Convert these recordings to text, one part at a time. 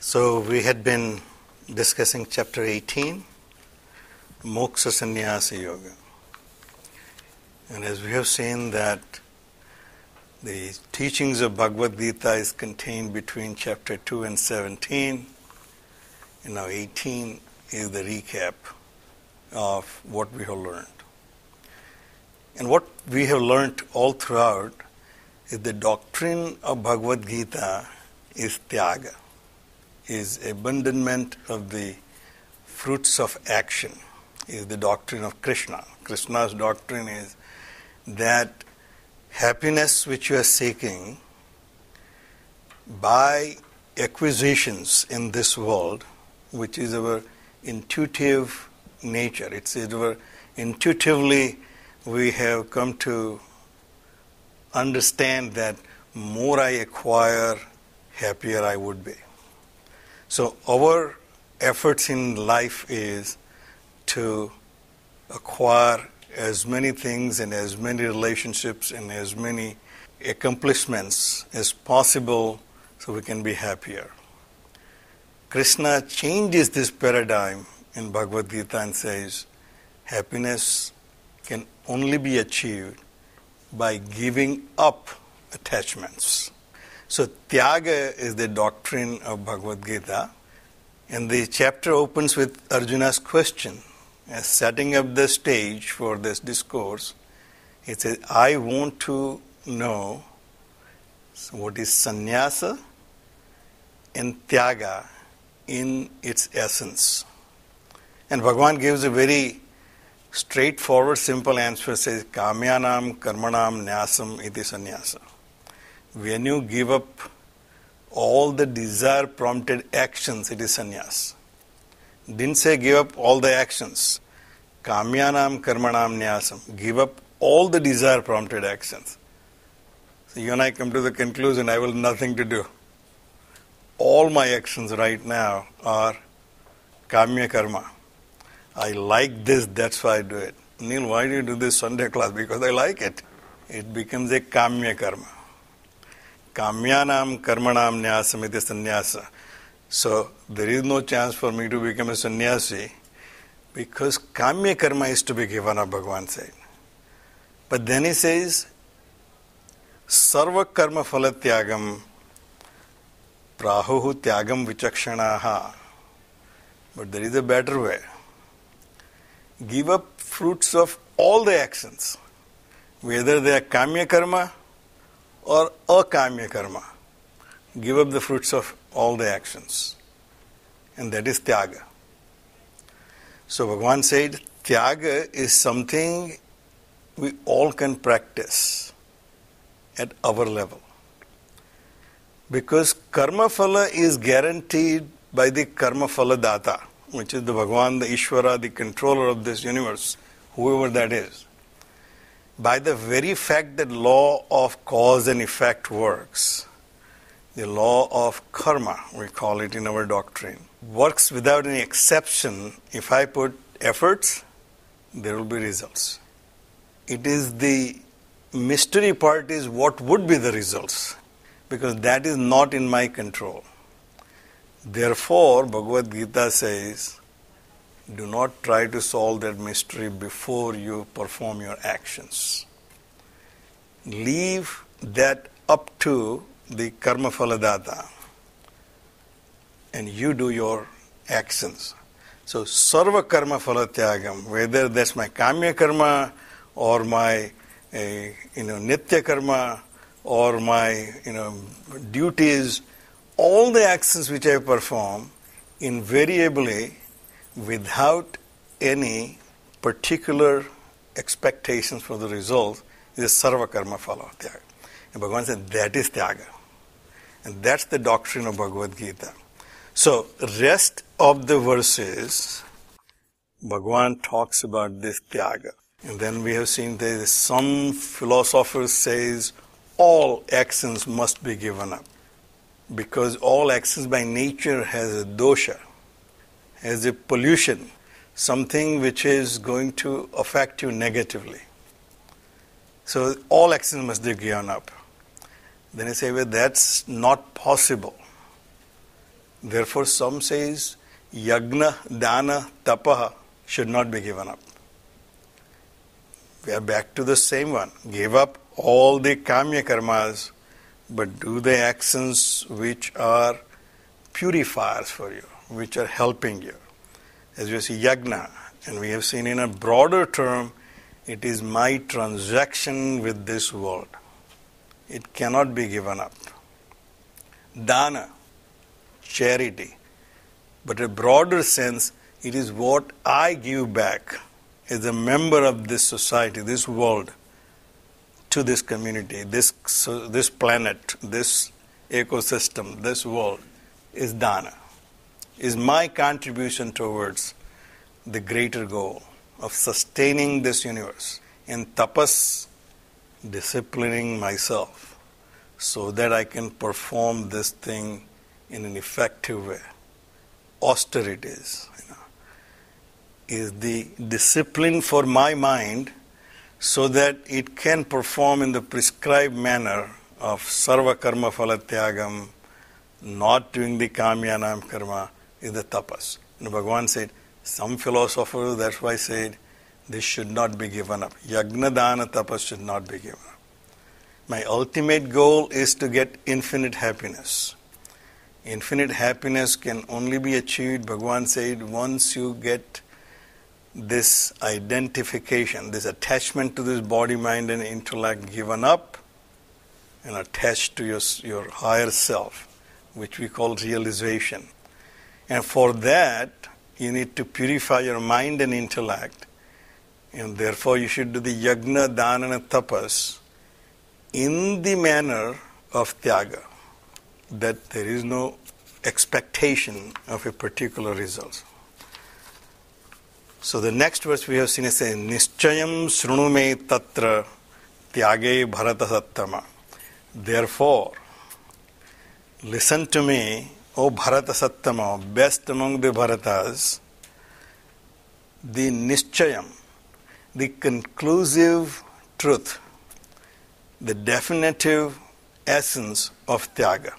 So we had been discussing chapter 18, Moksha Sannyasa Yoga. And as we have seen that the teachings of Bhagavad Gita is contained between chapter 2 and 17. And now 18 is the recap of what we have learned. And what we have learned all throughout is the doctrine of Bhagavad Gita is Tyaga, is abandonment of the fruits of action, is the doctrine of Krishna. Krishna's doctrine is that happiness which you are seeking by acquisitions in this world, which is our intuitive nature. It's our intuitively we have come to understand that more I acquire, happier I would be. So our efforts in life is to acquire as many things and as many relationships and as many accomplishments as possible so we can be happier. Krishna changes this paradigm in Bhagavad Gita and says, happiness can only be achieved by giving up attachments. So Tyaga is the doctrine of Bhagavad Gita, and the chapter opens with Arjuna's question as setting up the stage for this discourse. It says, I want to know what is sannyasa and tyaga in its essence. And Bhagwan gives a very straightforward, simple answer, says, kamyanam karmanam nyasam iti sannyasa. When you give up all the desire-prompted actions, it is sannyas. Didn't say give up all the actions. Kamyanam karmanam nyasam. Give up all the desire-prompted actions. So you and I come to the conclusion, I will nothing to do. All my actions right now are kamya karma. I like this, that's why I do it. Neil, why do you do this Sunday class? Because I like it. It becomes a kamya karma. Kamyanam karmanam nyasam iti sannyasa. So there is no chance for me to become a sannyasi because kamya karma is to be given up, Bhagwan said. But then he says, sarva karma phala tyagam prahuhu tyagam vichakshanaha. But there is a better way. Give up fruits of all the actions, whether they are kamya karma or akamya karma. Give up the fruits of all the actions. And that is tyaga. So Bhagwan said, tyaga is something we all can practice at our level. Because karma phala is guaranteed by the karma phala data, which is the Bhagwan, the Ishvara, the controller of this universe, whoever that is. By the very fact that law of cause and effect works, the law of karma, we call it in our doctrine, works without any exception. If I put efforts, there will be results. It is the mystery part is what would be the results, because that is not in my control. Therefore, Bhagavad Gita says, do not try to solve that mystery before you perform your actions. Leave that up to the karma phala data, and you do your actions. So, sarva karma phala tyagam, whether that's my kamya karma or my nityakarma or my duties, all the actions which I perform, invariably, without any particular expectations for the result, is sarva karma phala of Tyaga. And Bhagwan said that is Tyaga. And that's the doctrine of Bhagavad Gita. So, rest of the verses, Bhagwan talks about this Tyaga. And then we have seen there is some philosopher says all actions must be given up, because all actions by nature has a dosha, has a pollution, something which is going to affect you negatively. So all actions must be given up. Then I say, well, that's not possible. Therefore, some says Yagna Dana Tapaha should not be given up. We are back to the same one. Give up all the kamya karmas, but do the actions which are purifiers for you, which are helping you. As we see yajna, and we have seen in a broader term, it is my transaction with this world. It cannot be given up. Dana, charity, but a broader sense, it is what I give back as a member of this society, this world, to this community, this planet, this ecosystem, this world, is dana, is my contribution towards the greater goal of sustaining this universe. And tapas, disciplining myself so that I can perform this thing in an effective way. Austerities, is the discipline for my mind so that it can perform in the prescribed manner of sarva karma phala tyagam, not doing the kamyanam karma, is the tapas. And Bhagwan said, some philosophers, that's why said, this should not be given up. Yagna dana tapas should not be given up. My ultimate goal is to get infinite happiness. Infinite happiness can only be achieved, Bhagwan said, once you get this identification, this attachment to this body, mind and intellect given up and attached to your higher self, which we call realization. And for that, you need to purify your mind and intellect, and therefore you should do the yajna, dana and tapas in the manner of tyaga, that there is no expectation of a particular result. So the next verse we have seen is saying, Nischayam srunume tatra tyage Bharata Sattama. Therefore, listen to me, O Bharata Sattama, best among the Bharatas, the Nischayam, the conclusive truth, the definitive essence of Tyaga.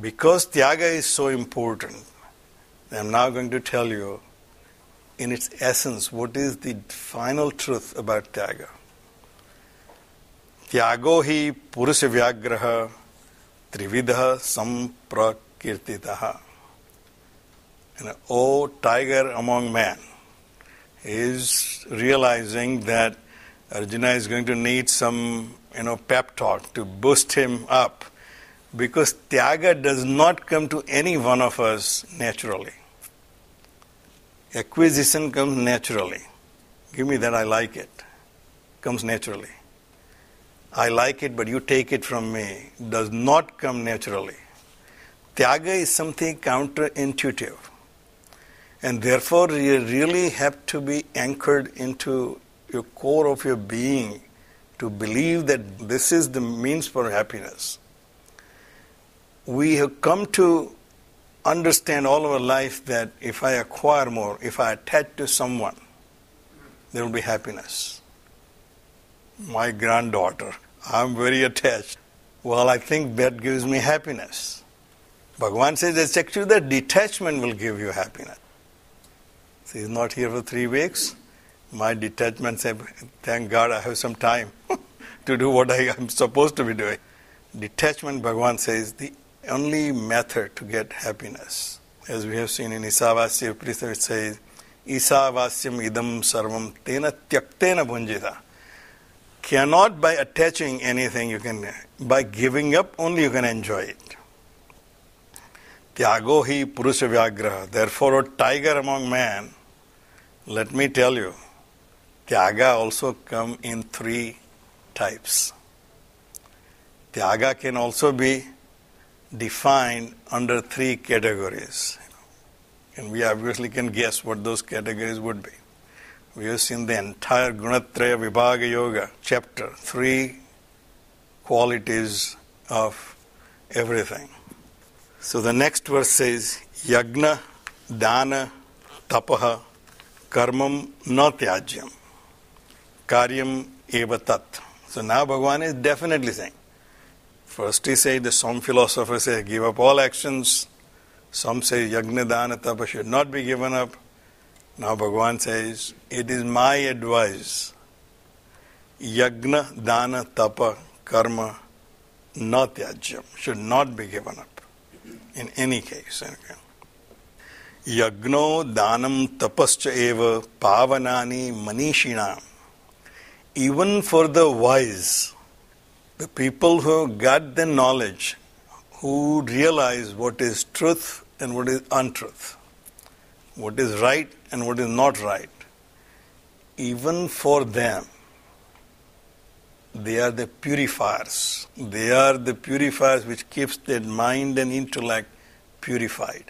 Because Tyaga is so important, I am now going to tell you in its essence, what is the final truth about Tyaga? Tyago hi purusha vyagraha trividha samprakirtitaha. And an old tiger among men is realizing that Arjuna is going to need some pep talk to boost him up, because Tyaga does not come to any one of us naturally. Acquisition comes naturally. Give me that, I like it. Comes naturally. I like it, but you take it from me. Does not come naturally. Tyaga is something counterintuitive. And therefore, you really have to be anchored into your core of your being to believe that this is the means for happiness. We have come to understand all our life that if I acquire more, if I attach to someone, there will be happiness. My granddaughter, I'm very attached. Well, I think that gives me happiness. Bhagwan says it's actually that detachment will give you happiness. See, he's not here for 3 weeks. My detachment said, thank God I have some time to do what I am supposed to be doing. Detachment, Bhagwan says, the only method to get happiness. As we have seen in Isavasya Prisa, it says, Isavasyam idam sarvam tena tyaktena bhunjita. Cannot by attaching anything, you can, by giving up only you can enjoy it. Tyago hi purusha vyagraha. Therefore, a tiger among men, let me tell you, Tyaga also come in three types. Tyaga can also be defined under three categories. And we obviously can guess what those categories would be. We have seen the entire Gunatraya Vibhaga Yoga chapter, three qualities of everything. So the next verse says, Yagna Dana Tapaha Karmam na tyajyam Karyam eva tat. So now Bhagwan is definitely saying, first he said, some philosophers say give up all actions. Some say Yagna Dana Tapa should not be given up. Now Bhagwan says, it is my advice. Yagna Dana Tapa Karma na tyajyam should not be given up in any case. Yagno Danam Tapascha Eva Pavanani Manishinam. Even for the wise, the people who got the knowledge, who realize what is truth and what is untruth, what is right and what is not right, even for them, they are the purifiers. They are the purifiers which keeps their mind and intellect purified.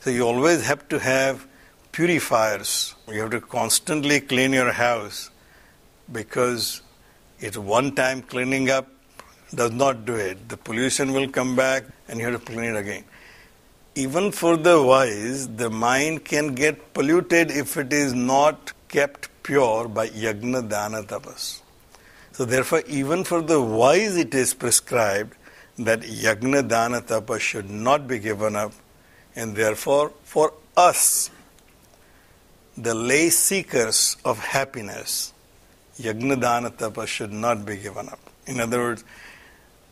So you always have to have purifiers. You have to constantly clean your house, because it's one time cleaning up does not do it. The pollution will come back and you have to clean it again. Even for the wise, the mind can get polluted if it is not kept pure by yajna, dana, tapas. So therefore, even for the wise it is prescribed that yajna, dana, tapas should not be given up. And therefore, for us, the lay seekers of happiness, yajna, dana, tapas should not be given up. In other words,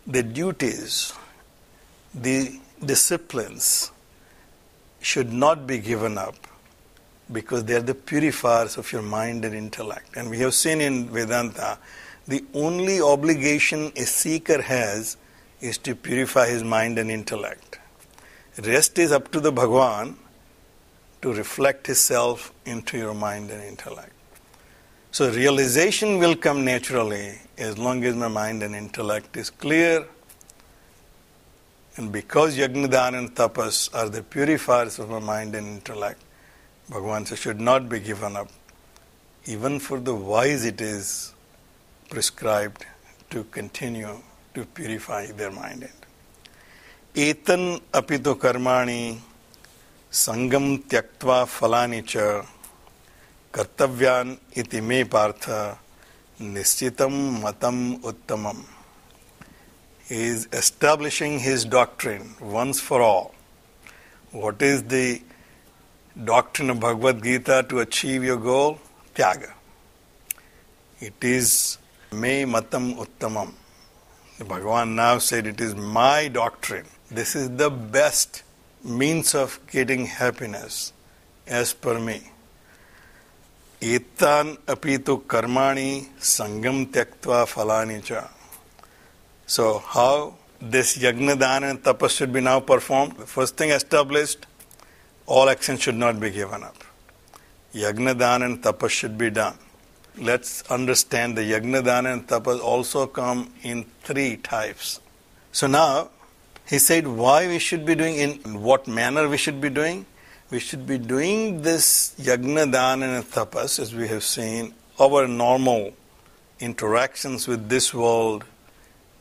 the duties, the disciplines should not be given up, because they are the purifiers of your mind and intellect. And we have seen in Vedanta, the only obligation a seeker has is to purify his mind and intellect. Rest is up to the Bhagwan to reflect himself into your mind and intellect. So realization will come naturally as long as my mind and intellect is clear. And because yajna, dana and tapas are the purifiers of my mind and intellect, Bhagwan says should not be given up. Even for the wise it is prescribed to continue to purify their mind. Etan apito karmani sangam tyaktva phalani cha kartavyan iti me partha nischitam matam uttamam. He is establishing his doctrine once for all. What is the doctrine of Bhagavad Gita to achieve your goal? Tyaga. It is me matam uttamam. The Bhagavan now said it is my doctrine. This is the best means of getting happiness as per me. Etan apito karmani sangam tyaktva phalani cha. So how this yajna, dana and tapas should be now performed? The first thing established, all action should not be given up. Yajna, dana and tapas should be done. Let's understand the yajna, dana and tapas also come in three types. So now, he said why we should be doing, in what manner we should be doing. We should be doing this yajna, dana and tapas, as we have seen, our normal interactions with this world,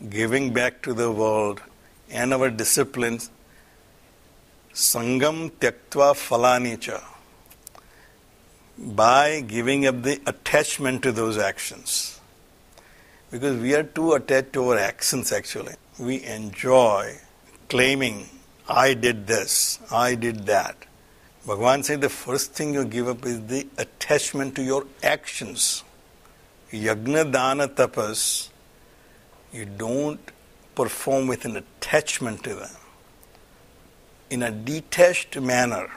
giving back to the world, and our disciplines. Sangam tyaktva phalani cha. By giving up the attachment to those actions. Because we are too attached to our actions actually. We enjoy claiming, I did this, I did that. Bhagwan said the first thing you give up is the attachment to your actions. Yajna, dana, tapas, you don't perform with an attachment to them. In a detached manner.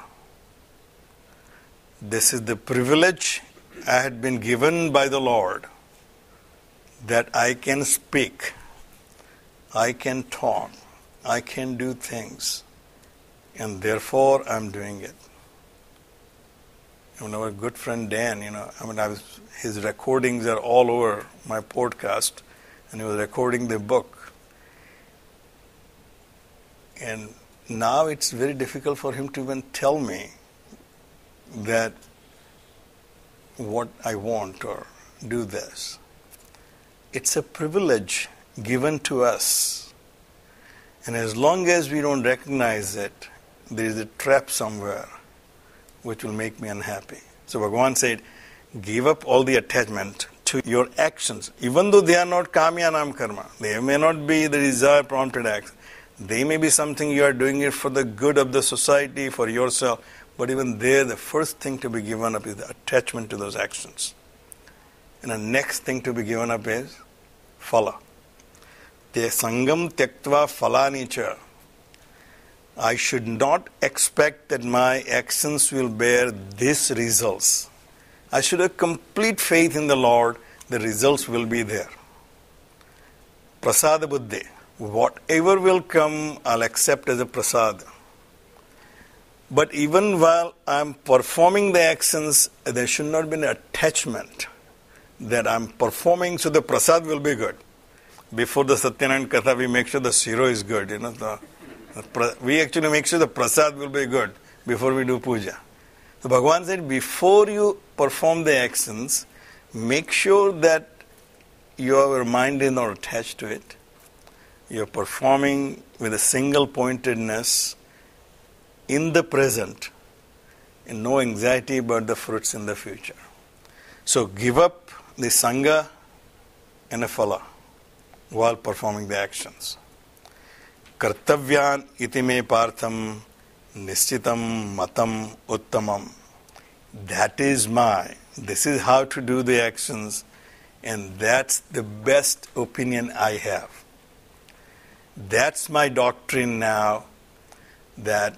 This is the privilege I had been given by the Lord, that I can speak, I can talk, I can do things and therefore I'm doing it. You know, our good friend Dan, his recordings are all over my podcast, and he was recording the book. And now it's very difficult for him to even tell me that what I want or do this. It's a privilege given to us. And as long as we don't recognize it, there is a trap somewhere which will make me unhappy. So Bhagwan said, give up all the attachment to your actions, even though they are not kamya karma. They may not be the desire prompted acts. They may be something you are doing it for the good of the society, for yourself. But even there, the first thing to be given up is the attachment to those actions. And the next thing to be given up is phala. Te sangam tyaktva phalani cha. I should not expect that my actions will bear these results. I should have complete faith in the Lord. The results will be there. Prasada buddhi. Whatever will come, I'll accept as a prasada. But even while I'm performing the actions, there should not be an attachment that I'm performing, so the prasad will be good. Before the satyanand katha, we make sure the shiro is good. We actually make sure the prasad will be good before we do puja. So Bhagwan said, before you perform the actions, make sure that your mind is not attached to it. You're performing with a single pointedness in the present and no anxiety about the fruits in the future. So give up the sangha and a phala while performing the actions. Kartavyan itime partham nischitam matam uttamam. That is this is how to do the actions, and that's the best opinion I have. That's my doctrine now, that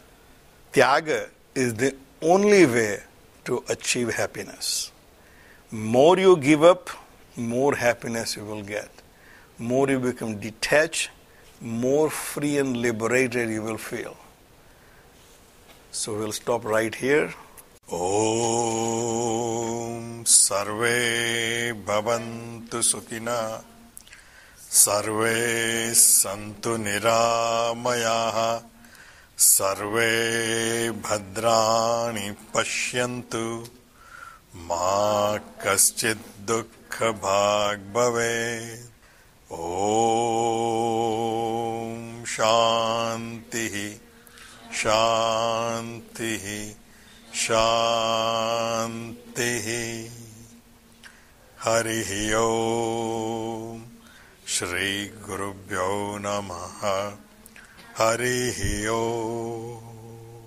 Tyaga is the only way to achieve happiness. More you give up, more happiness you will get. More you become detached, more free and liberated you will feel. So we'll stop right here. Om Sarve Bhavantu Sukhina. Sarve Santu Niramayaha, Sarve Bhadraani Pashyantu, Makaschid Dukkha Bhagbave, Om Shantihi, Shantihi, Shantihi, Harihi Om. Shri Gurubhyo Namaha Harihi Om.